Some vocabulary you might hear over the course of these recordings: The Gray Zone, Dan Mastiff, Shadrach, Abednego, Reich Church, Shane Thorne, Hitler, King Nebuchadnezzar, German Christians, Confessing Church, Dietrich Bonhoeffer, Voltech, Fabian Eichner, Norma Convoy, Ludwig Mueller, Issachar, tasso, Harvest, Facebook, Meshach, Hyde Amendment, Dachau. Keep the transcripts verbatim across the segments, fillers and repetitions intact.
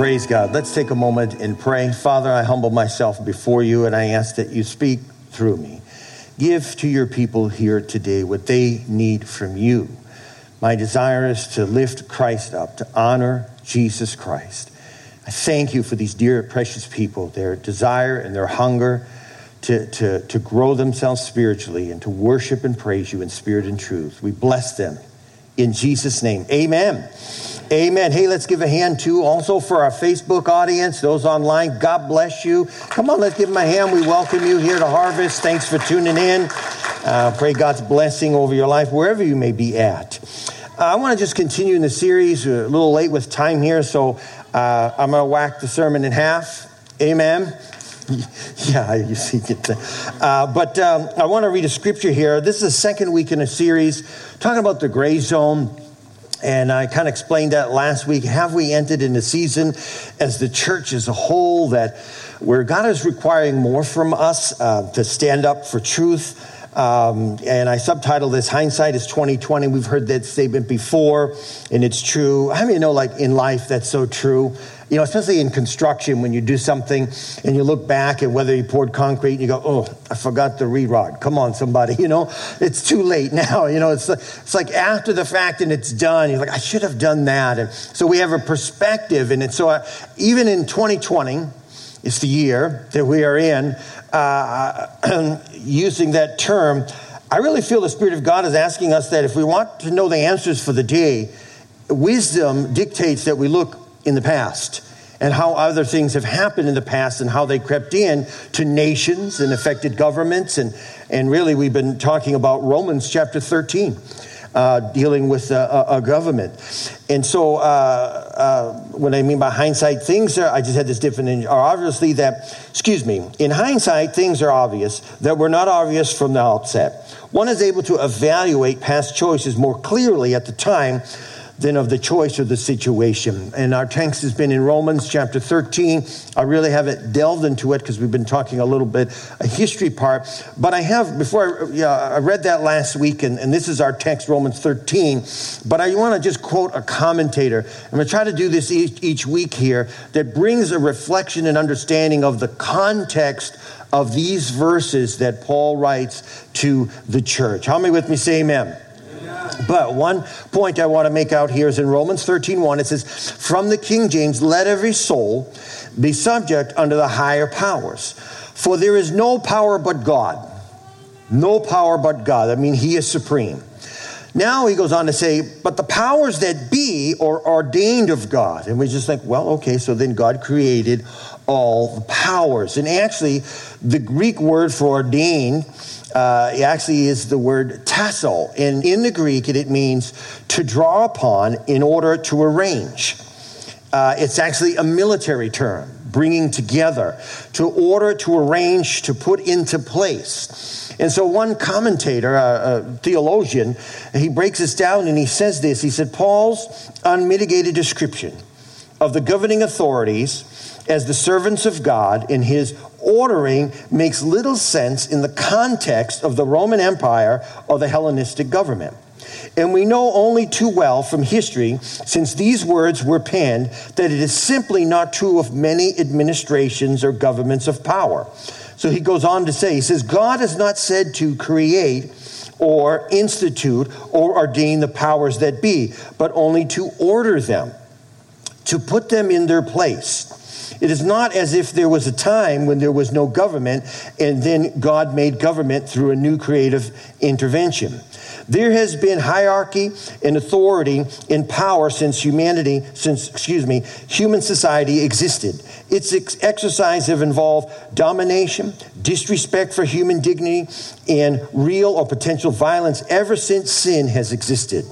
Praise God. Let's take a moment and pray. Father, I humble myself before you, and I ask that you speak through me. Give to your people here today what they need from you. My desire is to lift Christ up, to honor Jesus Christ. I thank you for these dear, precious people, their desire and their hunger to, to, to grow themselves spiritually and to worship and praise you in spirit and truth. We bless them. In Jesus' name, amen. Amen. Hey, let's give a hand, too, also for our Facebook audience, those online. God bless you. Come on, let's give them a hand. We welcome you here to Harvest. Thanks for tuning in. Uh, pray God's blessing over your life, wherever you may be at. Uh, I want to just continue in the series. We're a little late with time here, so uh, I'm going to whack the sermon in half. Amen. Yeah, you see it. Uh, but um, I want to read a scripture here. This is the second week in a series talking about the gray zone. And I kind of explained that last week. Have we entered in a season as the church as a whole that where God is requiring more from us uh, to stand up for truth? Um, and I subtitled this, Hindsight is twenty twenty. We've heard that statement before, and it's true. I mean, you know, like in life, that's so true. You know, especially in construction, when you do something and you look back at whether you poured concrete and you go, oh, I forgot the re-rod. Come on, somebody, you know, it's too late now. You know, it's like, it's like after the fact and it's done. You're like, I should have done that. And so we have a perspective. And so I, even in twenty twenty, it's the year that we are in, uh, using that term, I really feel the Spirit of God is asking us that if we want to know the answers for the day, wisdom dictates that we look in the past and how other things have happened in the past and how they crept in to nations and affected governments. And, and really, we've been talking about Romans chapter thirteen, uh, dealing with a, a government. And so uh, uh, what I mean by hindsight, things are, I just had this different, are obviously that, excuse me, in hindsight, things are obvious that were not obvious from the outset. One is able to evaluate past choices more clearly at the time than of the choice or the situation. And our text has been in Romans chapter thirteen. I really haven't delved into it because we've been talking a little bit, a history part. But I have, before I, yeah, I read that last week, and, and this is our text, Romans thirteen. But I want to just quote a commentator. I'm going to try to do this each, each week here, that brings a reflection and understanding of the context of these verses that Paul writes to the church. How many with me say amen? But one point I want to make out here is in Romans thirteen one, it says, from the King James, let every soul be subject unto the higher powers. For there is no power but God. No power but God. I mean, he is supreme. Now he goes on to say, but the powers that be are ordained of God. And we just think, well, okay, so then God created all the powers. And actually, the Greek word for ordained Uh, it actually is the word tasso, and in the Greek, it, it means to draw upon in order to arrange. Uh, it's actually a military term, bringing together, to order, to arrange, to put into place. And so one commentator, a, a theologian, he breaks this down and he says this. He said, Paul's unmitigated description of the governing authorities as the servants of God in his ordering makes little sense in the context of the Roman Empire or the Hellenistic government. And we know only too well from history, since these words were penned, that it is simply not true of many administrations or governments of power. So he goes on to say, he says, God is not said to create or institute or ordain the powers that be, but only to order them, to put them in their place. It is not as if there was a time when there was no government and then God made government through a new creative intervention. There has been hierarchy and authority and power since humanity, since, excuse me, human society existed. Its ex- exercise have involved domination, disrespect for human dignity, and real or potential violence ever since sin has existed.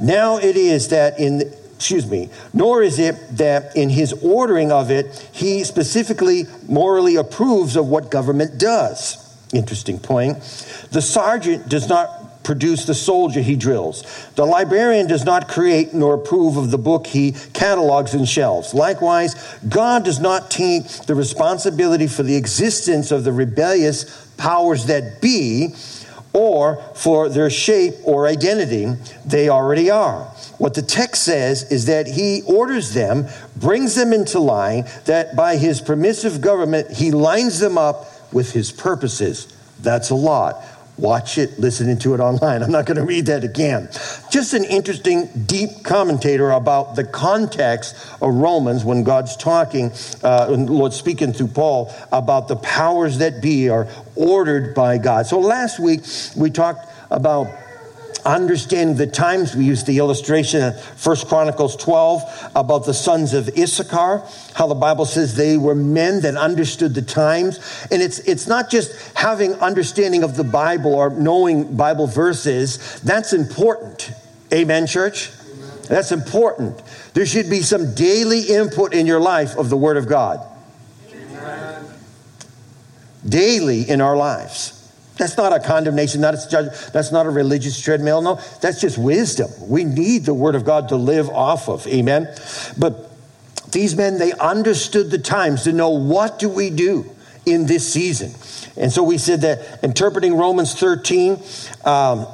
Now it is that in the, Excuse me, nor is it that in his ordering of it, he specifically morally approves of what government does. Interesting point. The sergeant does not produce the soldier he drills. The librarian does not create nor approve of the book he catalogs and shelves. Likewise, God does not take the responsibility for the existence of the rebellious powers that be, or for their shape or identity, they already are. What the text says is that he orders them, brings them into line, that by his permissive government, he lines them up with his purposes. That's a lot. Watch it, listening to it online. I'm not going to read that again. Just an interesting, deep commentator about the context of Romans when God's talking, uh, when the Lord's speaking through Paul about the powers that be are ordered by God. So last week we talked about understanding the times. We used the illustration in First Chronicles twelve about the sons of Issachar, how the Bible says they were men that understood the times. And it's it's not just having understanding of the Bible or knowing Bible verses. That's important. Amen, church? Amen. That's important. There should be some daily input in your life of the Word of God. Amen. Daily in our lives. That's not a condemnation, not a judgment, that's not a religious treadmill, no. That's just wisdom. We need the Word of God to live off of, amen? But these men, they understood the times to know what do we do in this season. And so we said that interpreting Romans thirteen um,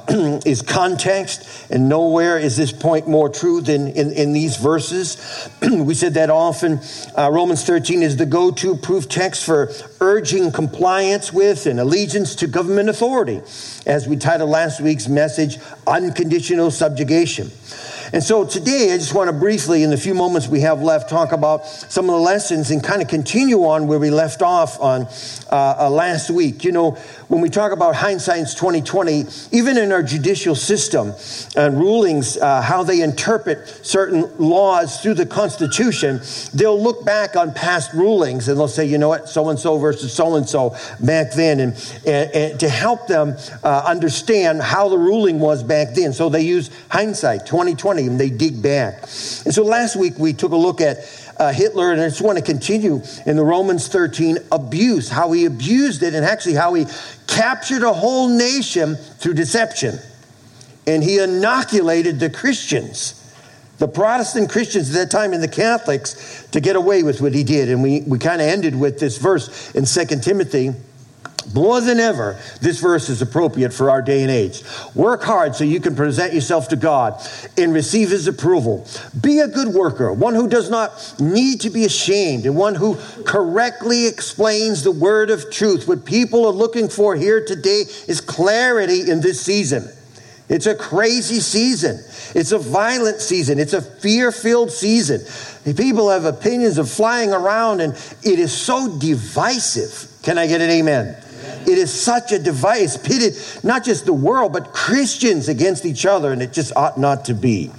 is context, and nowhere is this point more true than in, in these verses. We said that often uh, Romans thirteen is the go-to proof text for urging compliance with and allegiance to government authority, as we titled last week's message, Unconditional Subjugation. And so today, I just want to briefly, in the few moments we have left, talk about some of the lessons and kind of continue on where we left off on uh, uh, last week. You know, when we talk about hindsight's twenty twenty, even in our judicial system and uh, rulings, uh, how they interpret certain laws through the Constitution, they'll look back on past rulings and they'll say, you know what, so-and-so versus so-and-so back then, and, and, and to help them uh, understand how the ruling was back then. So they use hindsight twenty twenty. And they dig back. And so last week we took a look at uh, Hitler, and I just want to continue in the Romans thirteen abuse, how he abused it, and actually how he captured a whole nation through deception. And he inoculated the Christians, the Protestant Christians at that time, and the Catholics, to get away with what he did. And we, we kind of ended with this verse in Second Timothy. More than ever, this verse is appropriate for our day and age. Work hard so you can present yourself to God and receive his approval. Be a good worker, one who does not need to be ashamed, and one who correctly explains the word of truth. What people are looking for here today is clarity in this season. It's a crazy season. It's a violent season. It's a fear-filled season. People have opinions of flying around, and it is so divisive. Can I get an amen? It is such a device, pitted not just the world, but Christians against each other, and it just ought not to be.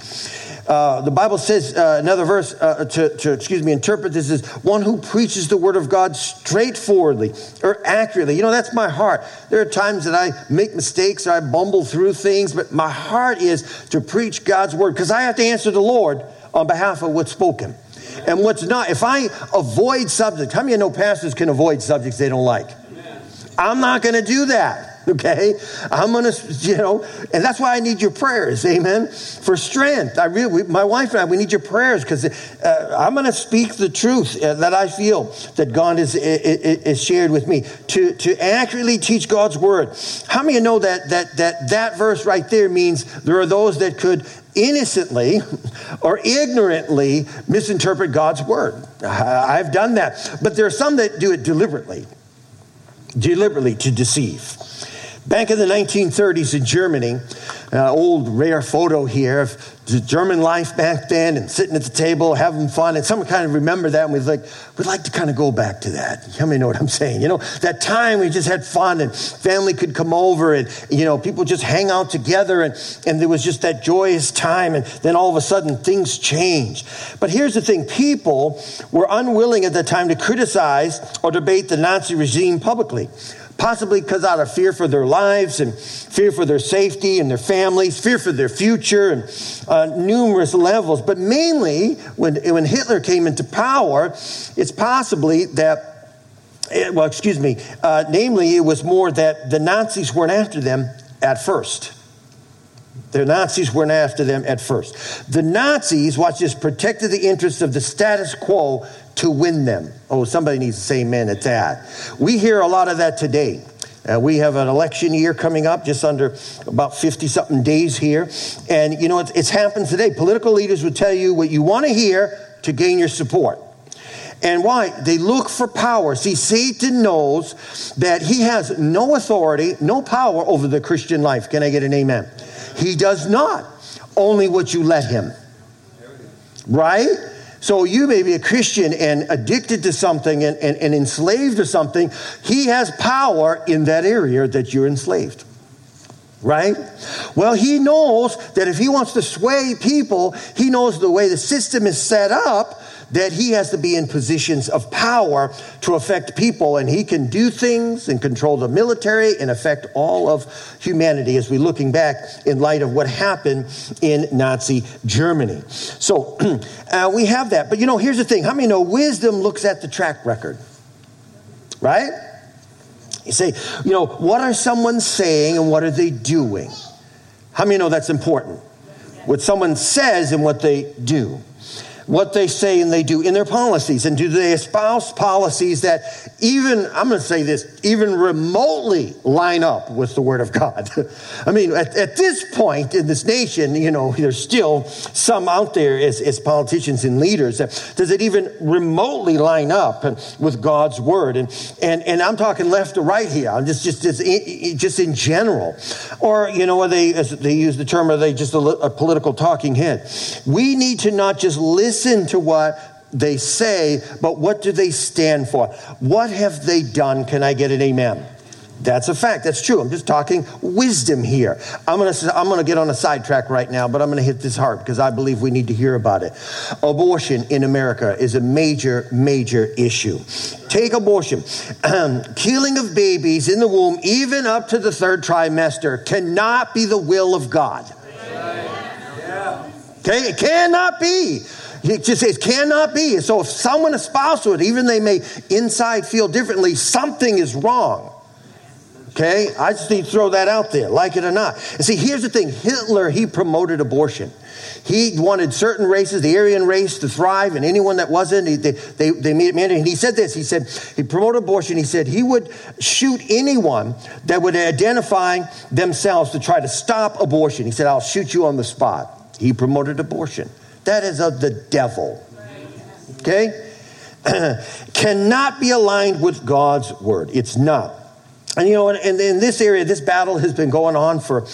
Uh, the Bible says, uh, another verse uh, to, to, excuse me, interpret this as one who preaches the word of God straightforwardly or accurately. You know, that's my heart. There are times that I make mistakes or I bumble through things, but my heart is to preach God's word because I have to answer the Lord on behalf of what's spoken and what's not. If I avoid subjects, how many of you know pastors can avoid subjects they don't like? I'm not going to do that, okay? I'm going to, you know, and that's why I need your prayers, amen? For strength. I really, we, my wife and I, we need your prayers because uh, I'm going to speak the truth uh, that I feel that God has is, is shared with me to, to accurately teach God's word. How many of you know that that that that verse right there means there are those that could innocently or ignorantly misinterpret God's word? I, I've done that. But there are some that do it deliberately. Deliberately to deceive. Back in the nineteen thirties in Germany, uh, old rare photo here of the German life back then and sitting at the table, having fun, and someone kind of remembered that, and we'd like, we'd like to kind of go back to that. How many know what I'm saying? You know, that time we just had fun and family could come over and, you know, people just hang out together and, and there was just that joyous time, and then all of a sudden things changed. But here's the thing, people were unwilling at the time to criticize or debate the Nazi regime publicly. Possibly because out of fear for their lives and fear for their safety and their families, fear for their future and uh, numerous levels. But mainly when, when Hitler came into power, it's possibly that, well, excuse me, uh, namely it was more that the Nazis weren't after them at first. The Nazis weren't after them at first. The Nazis, watch this, protected the interests of the status quo to win them. Oh, somebody needs to say amen at that. We hear a lot of that today. Uh, we have an election year coming up, just under about fifty-something days here. And, you know, it's, it's happened today. Political leaders would tell you what you want to hear to gain your support. And why? They look for power. See, Satan knows that he has no authority, no power over the Christian life. Can I get an amen? He does not. Only what you let him. Right? So you may be a Christian and addicted to something and, and, and enslaved to something. He has power in that area that you're enslaved. Right? Well, he knows that if he wants to sway people, he knows the way the system is set up, that he has to be in positions of power to affect people, and he can do things and control the military and affect all of humanity, as we're looking back in light of what happened in Nazi Germany. So uh, we have that. But, you know, here's the thing. How many know wisdom looks at the track record? Right? You say, you know, what are someone saying and what are they doing? How many know that's important? What someone says and what they do. What they say and they do in their policies. And do they espouse policies that even, I'm going to say this, even remotely line up with the Word of God? I mean, at, at this point in this nation, you know, there's still some out there as, as politicians and leaders. Does it even remotely line up with God's Word? And and, and I'm talking left to right here. I'm just, just, just, in, just in general. Or, you know, are they, as they use the term, are they just a, a political talking head? We need to not just listen Listen to what they say, but what do they stand for? What have they done? Can I get an amen? That's a fact. That's true. I'm just talking wisdom here. I'm going to I'm going to get on a sidetrack right now, but I'm going to hit this hard because I believe we need to hear about it. Abortion in America is a major, major issue. Take abortion. Killing of babies in the womb, even up to the third trimester, cannot be the will of God. Yeah. Okay? It cannot be. It just it cannot be. So if someone espouses it, even they may inside feel differently, something is wrong. Okay? I just need to throw that out there, like it or not. And see, here's the thing. Hitler, he promoted abortion. He wanted certain races, the Aryan race, to thrive, and anyone that wasn't, he, they, they, they made it mandatory. And he said this. He said, he promoted abortion. He said he would shoot anyone that would identify themselves to try to stop abortion. He said, I'll shoot you on the spot. He promoted abortion. That is of the devil, okay? Cannot be aligned with God's word. It's not. And, you know, in, in this area, this battle has been going on for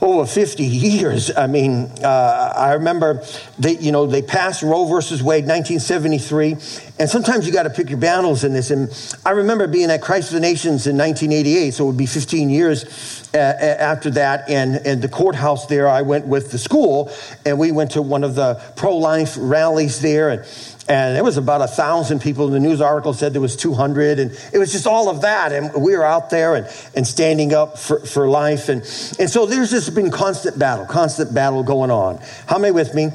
over fifty years. I mean, uh, I remember, they, you know, they passed Roe versus Wade in nineteen seventy-three. And sometimes you got to pick your battles in this. And I remember being at Christ for the Nations in nineteen eighty-eight. So it would be fifteen years uh, after that. And, and the courthouse there, I went with the school. And we went to one of the pro-life rallies there. And, and there was about one thousand people. And the news article said there was two hundred. And it was just all of that. And we were out there and, and standing up for, for life. And, and so there's just been constant battle, constant battle going on. How many with me?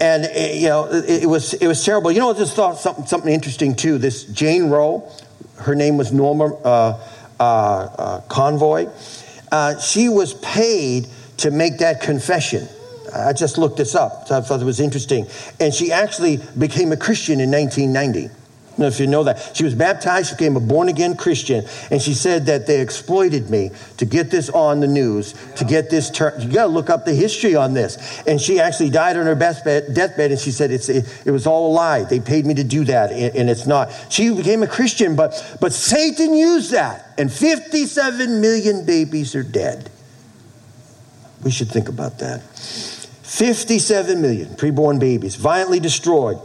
And, it, you know, it, it was it was terrible. You know, I just thought something, something interesting, too. This Jane Roe, her name was Norma uh, uh, uh, Convoy. Uh, she was paid to make that confession. I just looked this up. So I thought it was interesting. And she actually became a Christian in nineteen ninety. I don't know if you know that. She was baptized, she became a born-again Christian, and she said that they exploited me to get this on the news, to get this turn. You got to look up the history on this. And she actually died on her deathbed, deathbed and she said it's it, it was all a lie. They paid me to do that, and, and it's not. She became a Christian, but but Satan used that, and fifty-seven million babies are dead. We should think about that. fifty-seven million preborn babies, violently destroyed.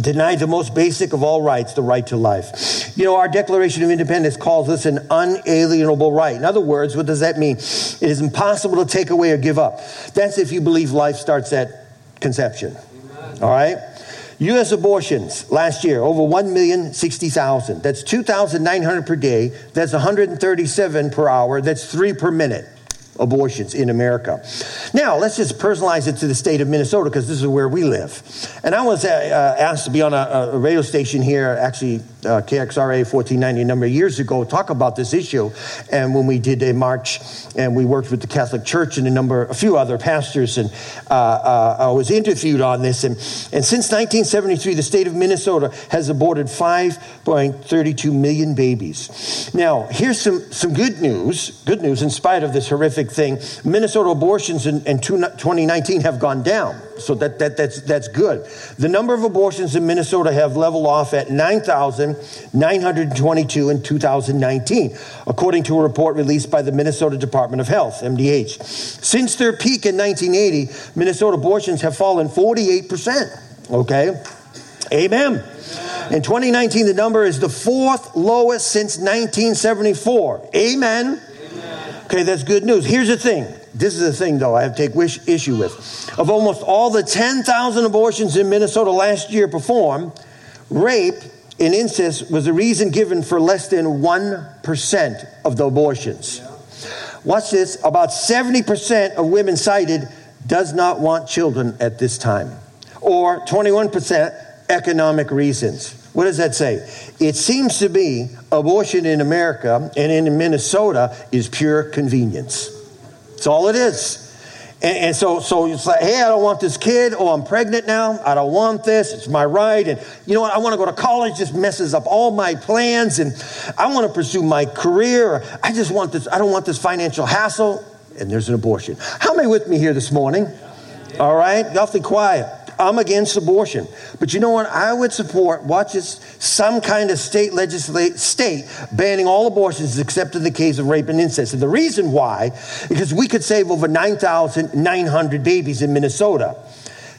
Denied the most basic of all rights, the right to life. You know, our Declaration of Independence calls this an unalienable right. In other words, what does that mean? It is impossible to take away or give up. That's if you believe life starts at conception. Amen. All right? U S abortions last year, over one million sixty thousand. That's two thousand nine hundred per day. That's one hundred thirty-seven per hour. That's three per minute. abortions in America. Now, let's just personalize it to the state of Minnesota because this is where we live. And I was uh, asked to be on a, a radio station here, actually uh, K X R A fourteen ninety a number of years ago, talk about this issue. And when we did a march and we worked with the Catholic Church and a number, a few other pastors, and uh, uh, I was interviewed on this. And, and since nineteen seventy-three, the state of Minnesota has aborted five point three two million babies. Now, here's some, some good news, good news in spite of this horrific thing. Minnesota abortions in, in twenty nineteen have gone down, so that, that that's that's good. The number of abortions in Minnesota have leveled off at nine thousand nine hundred twenty-two in two thousand nineteen, according to a report released by the Minnesota Department of Health, M D H. Since their peak in nineteen eighty, Minnesota abortions have fallen forty-eight percent. Okay? Amen. In twenty nineteen, the number is the fourth lowest since nineteen seventy-four. Amen. Okay, that's good news. Here's the thing. This is the thing, though, I have to take issue with. Of almost all the ten thousand abortions in Minnesota last year performed, rape and incest was the reason given for less than one percent of the abortions. Watch this. About seventy percent of women cited does not want children at this time, or twenty-one percent economic reasons. What does that say? It seems to be abortion in America and in Minnesota is pure convenience. That's all it is. And, and so, so it's like, hey, I don't want this kid. Oh, I'm pregnant now. I don't want this. It's my right. And you know what? I want to go to college. This messes up all my plans. And I want to pursue my career. I just want this. I don't want this financial hassle. And there's an abortion. How many with me here this morning? All right. Y'all stay quiet. I'm against abortion. But you know what? I would support, watch this, some kind of state legislate state banning all abortions except in the case of rape and incest. And the reason why, because we could save over nine thousand nine hundred babies in Minnesota.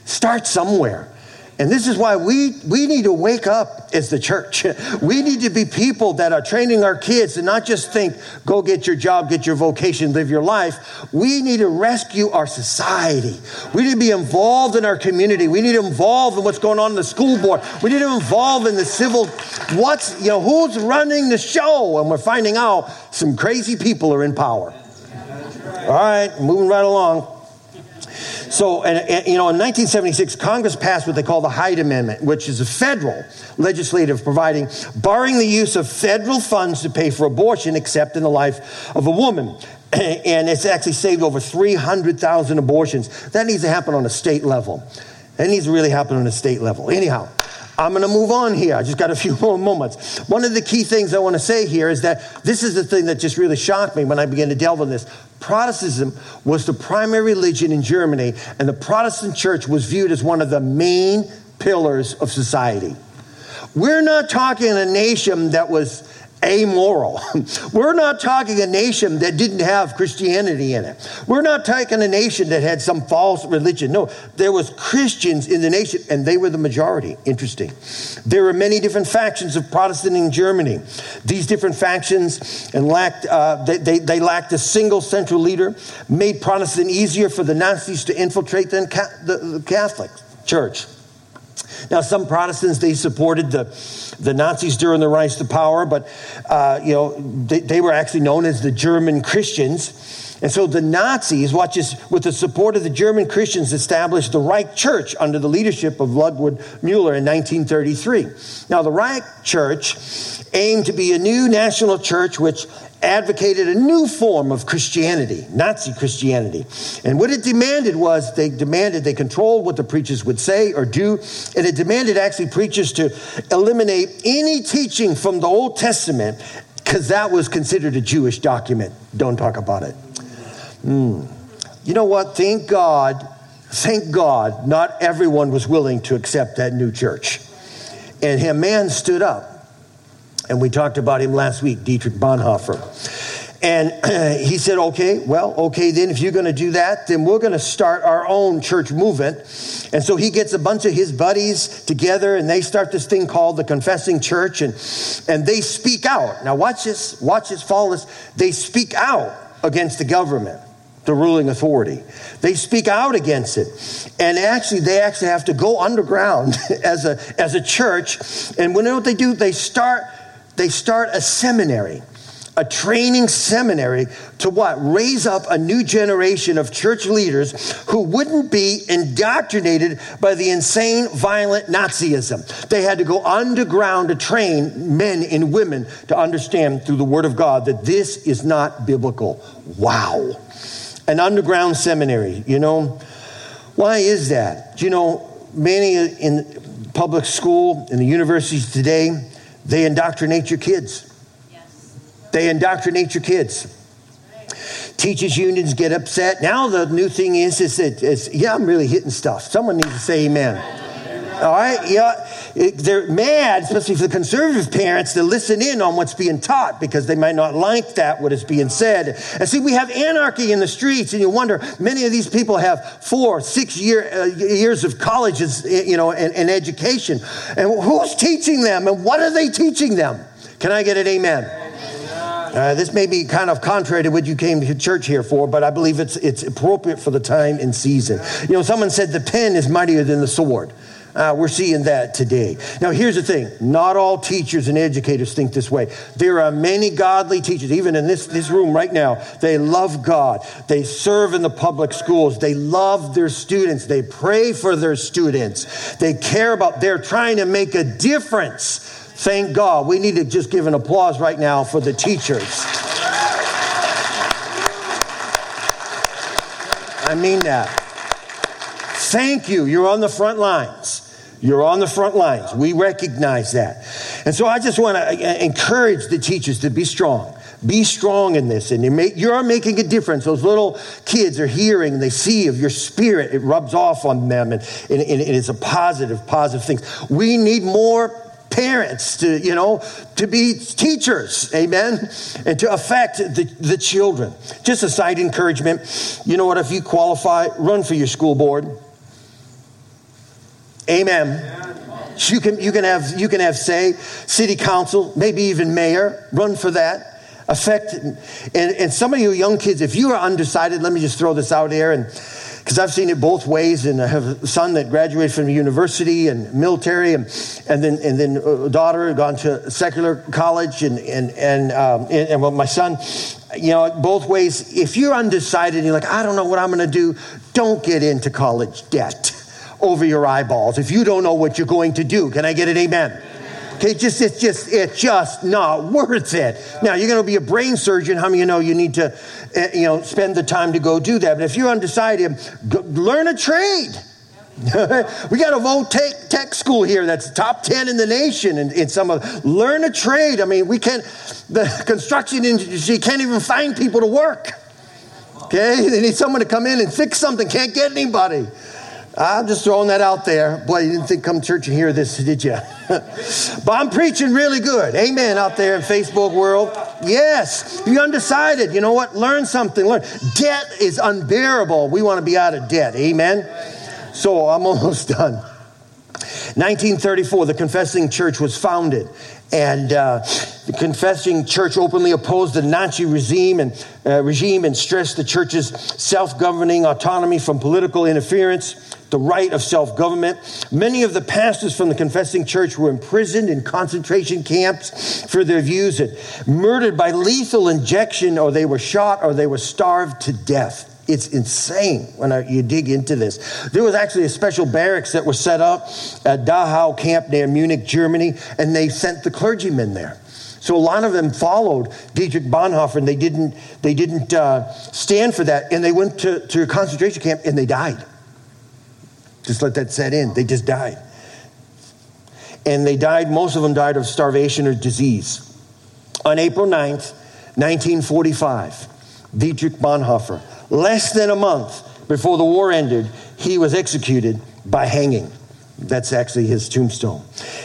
Start somewhere. And this is why we, we need to wake up as the church. We need to be people that are training our kids and not just think, go get your job, get your vocation, live your life. We need to rescue our society. We need to be involved in our community. We need to be involved in what's going on in the school board. We need to be involved in the civil, what's, you know, who's running the show? And we're finding out some crazy people are in power. All right, moving right along. So, and, and, you know, in nineteen seventy-six, Congress passed what they call the Hyde Amendment, which is a federal legislative providing barring the use of federal funds to pay for abortion except in the life of a woman. And it's actually saved over three hundred thousand abortions. That needs to happen on a state level. That needs to really happen on a state level. Anyhow, I'm going to move on here. I just got a few more moments. One of the key things I want to say here is that this is the thing that just really shocked me when I began to delve in this. Protestantism was the primary religion in Germany, and the Protestant church was viewed as one of the main pillars of society. We're not talking a nation that was amoral. We're not talking a nation that didn't have Christianity in it. We're not talking a nation that had some false religion. No, there was Christians in the nation, and they were the majority. Interesting. There were many different factions of Protestant in Germany. These different factions and lacked uh, they, they, they lacked a single central leader, made Protestant easier for the Nazis to infiltrate than ca- the, the Catholic Church. Now, some Protestants, they supported the, the Nazis during the rise to power, but, uh, you know, they, they were actually known as the German Christians. And so the Nazis, watch this, with the support of the German Christians, established the Reich Church under the leadership of Ludwig Mueller in nineteen thirty-three. Now, the Reich Church aimed to be a new national church which advocated a new form of Christianity, Nazi Christianity. And what it demanded was, they demanded, they controlled what the preachers would say or do, and it demanded actually preachers to eliminate any teaching from the Old Testament because that was considered a Jewish document. Don't talk about it. Mm. You know what? Thank God, thank God, not everyone was willing to accept that new church. And a man stood up. And we talked about him last week, Dietrich Bonhoeffer. And uh, he said, okay, well, okay, then if you're going to do that, then we're going to start our own church movement. And so he gets a bunch of his buddies together, and they start this thing called the Confessing Church, and, and they speak out. Now watch this, watch this, follow this. They speak out against the government, the ruling authority. They speak out against it. And actually, they actually have to go underground as a, as a church. And when, you know what they do? They start... They start a seminary, a training seminary to what? Raise up a new generation of church leaders who wouldn't be indoctrinated by the insane, violent Nazism. They had to go underground to train men and women to understand through the Word of God that this is not biblical. Wow. An underground seminary, you know. Why is that? Do you know, many in public school, in the universities today, they indoctrinate your kids. They indoctrinate your kids. Teachers unions get upset. Now the new thing is, is that, is, yeah, I'm really hitting stuff. Someone needs to say amen. All right, yeah. They're mad, especially for the conservative parents, to listen in on what's being taught because they might not like that, what is being said. And see, we have anarchy in the streets, and you wonder, many of these people have four, six year, uh, years of colleges, you know, and, and education. And who's teaching them, and what are they teaching them? Can I get an amen? Uh, this may be kind of contrary to what you came to church here for, but I believe it's it's appropriate for the time and season. You know, someone said the pen is mightier than the sword. Uh, we're seeing that today. Now, here's the thing. Not all teachers and educators think this way. There are many godly teachers, even in this, this room right now. They love God. They serve in the public schools. They love their students. They pray for their students. They care about, they're trying to make a difference. Thank God. We need to just give an applause right now for the teachers. I mean that. Thank you. You're on the front lines. You're on the front lines. We recognize that. And so I just want to encourage the teachers to be strong. Be strong in this. And you, may, you are making a difference. Those little kids are hearing. They see of your spirit. It rubs off on them. And, and, and it's a positive, positive thing. We need more parents to, you know, to be teachers, amen, and to affect the, the children. Just a side encouragement. You know what? If you qualify, run for your school board. Amen. You can you can have you can have say, city council, maybe even mayor. Run for that. Affect, and, and some of you young kids, if you are undecided, let me just throw this out there, and because I've seen it both ways, and I have a son that graduated from university and military, and and then and then a daughter gone to secular college, and and and um, and, and well, my son, you know, both ways. If you're undecided, and you're like, I don't know what I'm going to do. Don't get into college debt over your eyeballs if you don't know what you're going to do. Can I get an amen? Okay, just it's just it's just not worth it. Now you're going to be a brain surgeon. How many of you know you need to, you know, spend the time to go do that? But if you're undecided, go, learn a trade. We got a Voltech tech school here that's top ten in the nation, and, and some of learn a trade. I mean, we can't. The construction industry can't even find people to work. Okay, they need someone to come in and fix something. Can't get anybody. I'm just throwing that out there. Boy, you didn't think come to church and hear this, did you? But I'm preaching really good. Amen out there in Facebook world. Yes. If you're undecided, you know what? Learn something. Learn. Debt is unbearable. We want to be out of debt. Amen. So I'm almost done. nineteen thirty-four, the Confessing Church was founded. And uh, the Confessing Church openly opposed the Nazi regime and, uh, regime and stressed the church's self-governing autonomy from political interference, the right of self-government. Many of the pastors from the Confessing Church were imprisoned in concentration camps for their views and murdered by lethal injection, or they were shot, or they were starved to death. It's insane when I, you dig into this. There was actually a special barracks that was set up at Dachau camp near Munich, Germany, and they sent the clergymen there. So a lot of them followed Dietrich Bonhoeffer, and they didn't, they didn't uh, stand for that, and they went to, to a concentration camp, and they died. Just let that set in. They just died. And they died, most of them died of starvation or disease. On April ninth, nineteen forty-five, Dietrich Bonhoeffer, less than a month before the war ended, he was executed by hanging. That's actually his tombstone.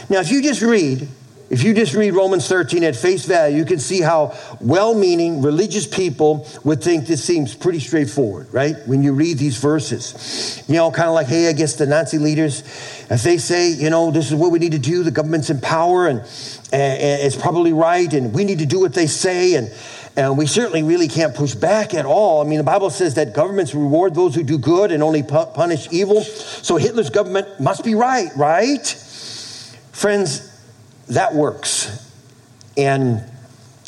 Now, if you just read, if you just read Romans thirteen at face value, you can see how well-meaning religious people would think this seems pretty straightforward, right? When you read these verses, you know, kind of like, hey, I guess the Nazi leaders, if they say, you know, this is what we need to do, the government's in power, and, and it's probably right, and we need to do what they say, and And we certainly really can't push back at all. I mean, the Bible says that governments reward those who do good and only punish evil. So Hitler's government must be right, right? Friends, that works. And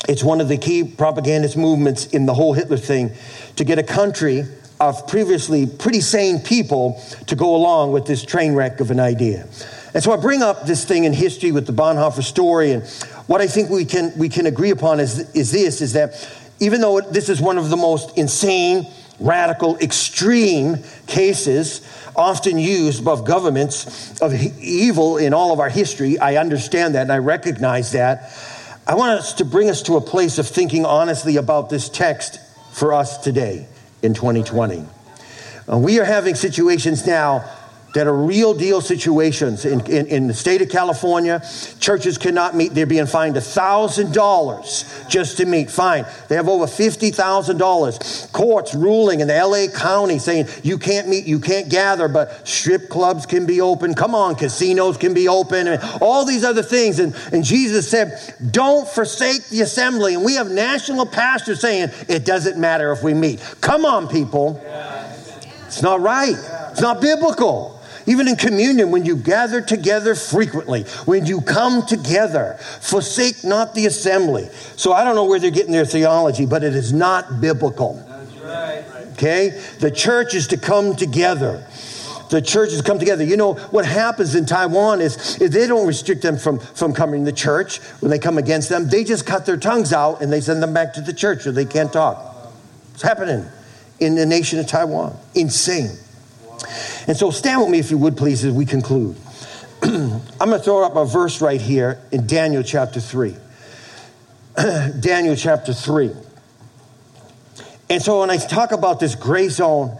It's one of the key propagandist movements in the whole Hitler thing to get a country of previously pretty sane people to go along with this train wreck of an idea. And so I bring up this thing in history with the Bonhoeffer story, and what I think we can we can agree upon is, is this, is that even though this is one of the most insane, radical, extreme cases often used above governments of evil in all of our history, I understand that and I recognize that. I want us to bring us to a place of thinking honestly about this text for us today in twenty twenty. Uh, we are having situations now that are real deal situations in, in, in the state of California. Churches cannot meet. They're being fined one thousand dollars just to meet. Fine. They have over fifty thousand dollars. Courts ruling in the L A county saying you can't meet, you can't gather, but strip clubs can be open. Come on, casinos can be open and all these other things. And, and Jesus said, don't forsake the assembly. And we have national pastors saying it doesn't matter if we meet. Come on, people. It's not right. It's not biblical. Even in communion, when you gather together frequently, when you come together, forsake not the assembly. So I don't know where they're getting their theology, but it is not biblical. That's right. Okay? The church is to come together. The church has come together. You know, what happens in Taiwan is, is they don't restrict them from, from coming to church when they come against them. They just cut their tongues out and they send them back to the church so they can't talk. It's happening in the nation of Taiwan. Insane. And so stand with me, if you would, please, as we conclude. I'm going to throw up a verse right here in Daniel chapter three. Daniel chapter three. And so when I talk about this gray zone,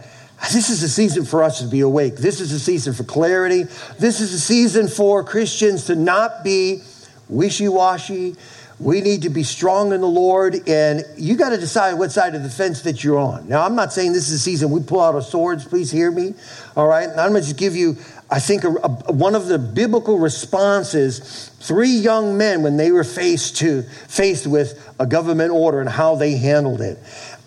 this is a season for us to be awake. This is a season for clarity. This is a season for Christians to not be wishy-washy. We need to be strong in the Lord, and you got to decide what side of the fence that you're on. Now, I'm not saying this is a season we pull out our swords. Please hear me. All right? And I'm going to just give you, I think, a, a, one of the biblical responses. Three young men, when they were faced to faced with a government order and how they handled it.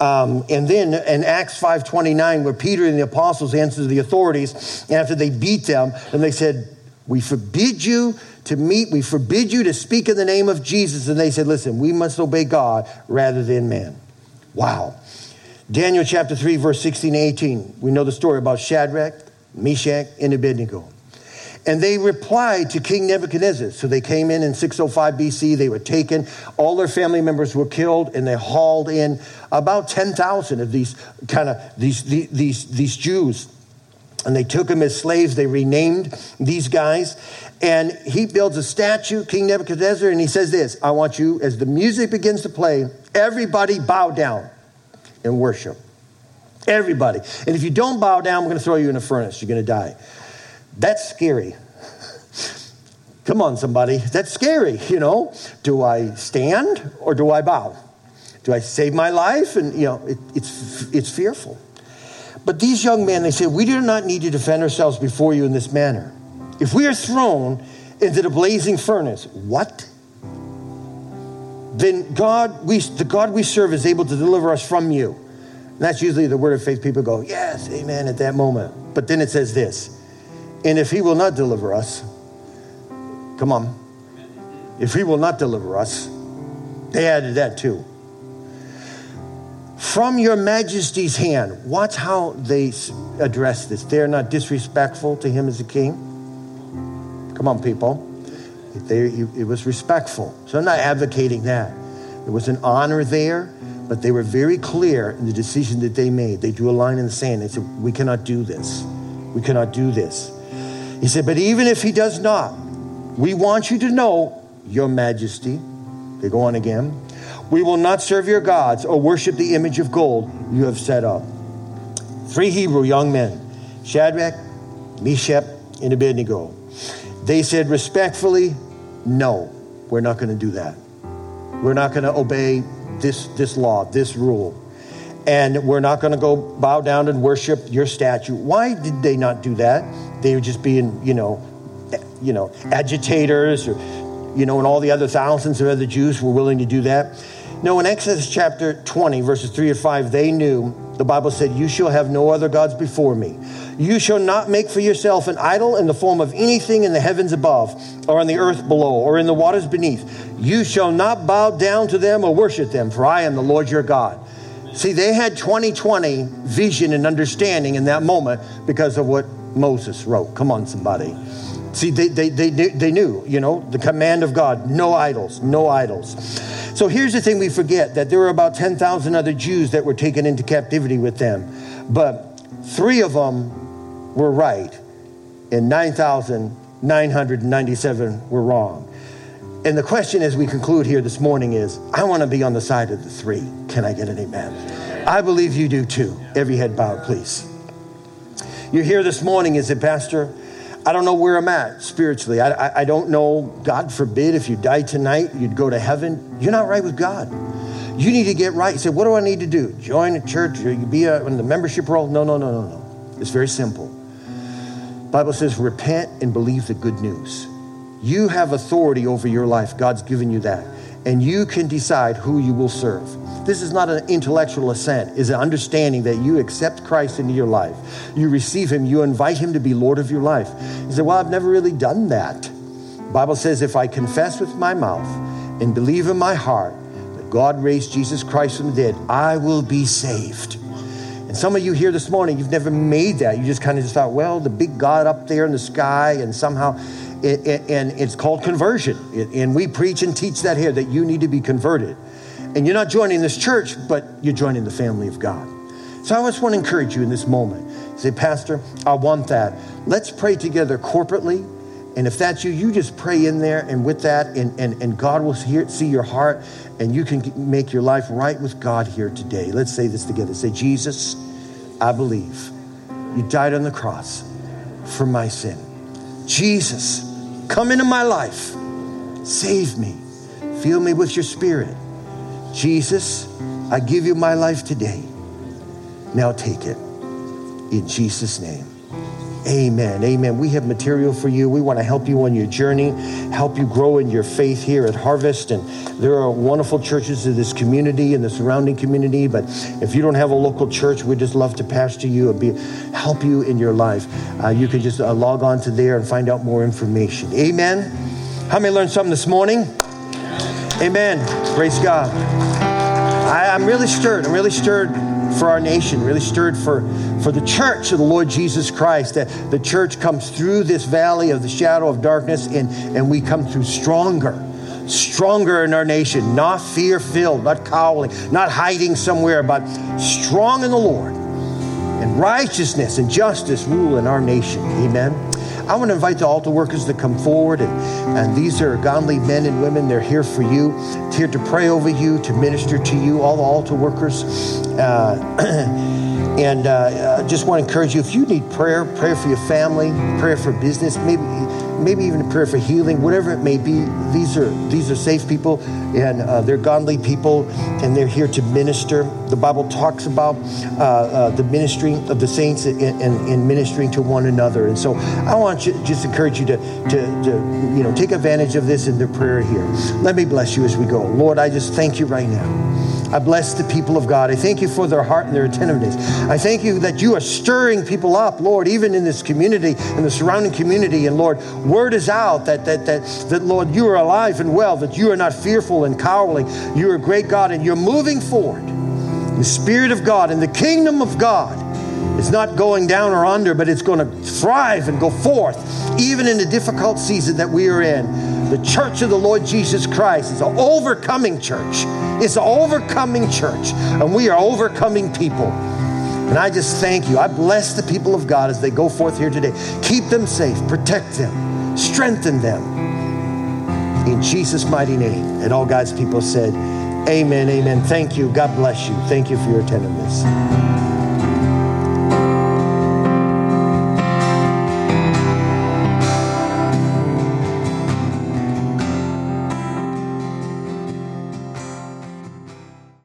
Um, and then in Acts five twenty-nine, where Peter and the apostles answered the authorities, and after they beat them, and they said, we forbid you to meet, we forbid you to speak in the name of Jesus. And they said, listen, we must obey God rather than man. Wow. Daniel chapter three, verse sixteen to eighteen. We know the story about Shadrach, Meshach, and Abednego. And they replied to King Nebuchadnezzar. So they came in in six oh five B C. They were taken. All their family members were killed, and they hauled in about ten thousand of these kind of these, these, these, these Jews. And they took them as slaves. They renamed these guys. And he builds a statue, King Nebuchadnezzar, and he says this, I want you, as the music begins to play, everybody bow down and worship. Everybody. And if you don't bow down, we're going to throw you in a furnace. You're going to die. That's scary. Come on, somebody. That's scary, you know. Do I stand or do I bow? Do I save my life? And, you know, it, it's it's fearful. But these young men, they said, we do not need to defend ourselves before you in this manner. If we are thrown into the blazing furnace, what? Then God, we, the God we serve is able to deliver us from you. And that's usually the word of faith. People go, yes, amen, at that moment. But then it says this, and if he will not deliver us, come on. If he will not deliver us, they added that too. From your majesty's hand. Watch how they address this. They're not disrespectful to him as a king. Come on, people. They, it was respectful. So I'm not advocating that. There was an honor there, but they were very clear in the decision that they made. They drew a line in the sand. They said, we cannot do this. We cannot do this. He said, but even if he does not, we want you to know, your majesty. They go on again. We will not serve your gods or worship the image of gold you have set up. Three Hebrew young men, Shadrach, Meshach, and Abednego. They said respectfully, no, we're not going to do that. We're not going to obey this, this law, this rule. And we're not going to go bow down and worship your statue. Why did they not do that? They were just being, you know, you know, agitators or you know, and all the other thousands of other Jews were willing to do that. No, in Exodus chapter twenty, verses three or five, they knew, the Bible said, "You shall have no other gods before me. You shall not make for yourself an idol in the form of anything in the heavens above, or on the earth below, or in the waters beneath. You shall not bow down to them or worship them, for I am the Lord your God." See, they had twenty twenty vision and understanding in that moment because of what Moses wrote. Come on, somebody. See, they they they they knew, you know, the command of God, no idols, no idols. So here's the thing we forget, that there were about ten thousand other Jews that were taken into captivity with them. But three of them were right, and nine thousand nine hundred ninety-seven were wrong. And the question as we conclude here this morning is, I want to be on the side of the three. Can I get an amen? I believe you do too. Every head bowed, please. You're here this morning as a pastor. I don't know where I'm at spiritually. I, I, I don't know, God forbid, if you die tonight, you'd go to heaven. You're not right with God. You need to get right. You say, what do I need to do? Join a church or you be a, in the membership role? No, no, no, no, no. It's very simple. The Bible says, repent and believe the good news. You have authority over your life. God's given you that. And you can decide who you will serve. This is not an intellectual assent. It's an understanding that you accept Christ into your life. You receive him. You invite him to be Lord of your life. You say, well, I've never really done that. The Bible says, if I confess with my mouth and believe in my heart that God raised Jesus Christ from the dead, I will be saved. And some of you here this morning, you've never made that. You just kind of just thought, well, the big God up there in the sky, and somehow... It, it, and it's called conversion. It, and we preach and teach that here, that you need to be converted. And you're not joining this church, but you're joining the family of God. So I just want to encourage you in this moment. Say, Pastor, I want that. Let's pray together corporately. And if that's you, you just pray in there and with that, and, and, and God will hear, see your heart, and you can make your life right with God here today. Let's say this together. Say, Jesus, I believe you died on the cross for my sin. Jesus, come into my life. Save me. Fill me with your spirit. Jesus, I give you my life today. Now take it. In Jesus' name. Amen. Amen. We have material for you. We want to help you on your journey, help you grow in your faith here at Harvest. And there are wonderful churches in this community and the surrounding community. But if you don't have a local church, we'd just love to pastor you and be, help you in your life. Uh, you can just uh, log on to there and find out more information. Amen. How many learned something this morning? Amen. Praise God. I, I'm really stirred. I'm really stirred. For our nation, really stirred for, for the church of the Lord Jesus Christ, that the church comes through this valley of the shadow of darkness, and, and we come through stronger, stronger in our nation, not fear-filled, not cowering, not hiding somewhere, but strong in the Lord, and righteousness and justice rule in our nation. Amen. I want to invite the altar workers to come forward, and, and these are godly men and women. They're here for you, it's here to pray over you, to minister to you, all the altar workers. Uh, and uh, I just want to encourage you, if you need prayer, prayer for your family, prayer for business, maybe maybe even a prayer for healing, whatever it may be, these are these are safe people, and uh, they're godly people, and they're here to minister. The Bible talks about uh, uh, the ministry of the saints and, and, and ministering to one another. And so I want to just encourage you to, to, to you know, take advantage of this in the prayer here. Let me bless you as we go. Lord, I just thank you right now. I bless the people of God. I thank you for their heart and their attentiveness. I thank you that you are stirring people up, Lord, even in this community and the surrounding community. And Lord, word is out that, that, that, that Lord, you are alive and well, that you are not fearful and cowering. You are a great God, and you're moving forward. The Spirit of God and the kingdom of God is not going down or under, but it's going to thrive and go forth, even in the difficult season that we are in. The church of the Lord Jesus Christ is an overcoming church. It's an overcoming church, and we are overcoming people. And I just thank you. I bless the people of God as they go forth here today. Keep them safe, protect them, strengthen them. In Jesus' mighty name. And all God's people said, amen, amen. Thank you. God bless you. Thank you for your attentiveness.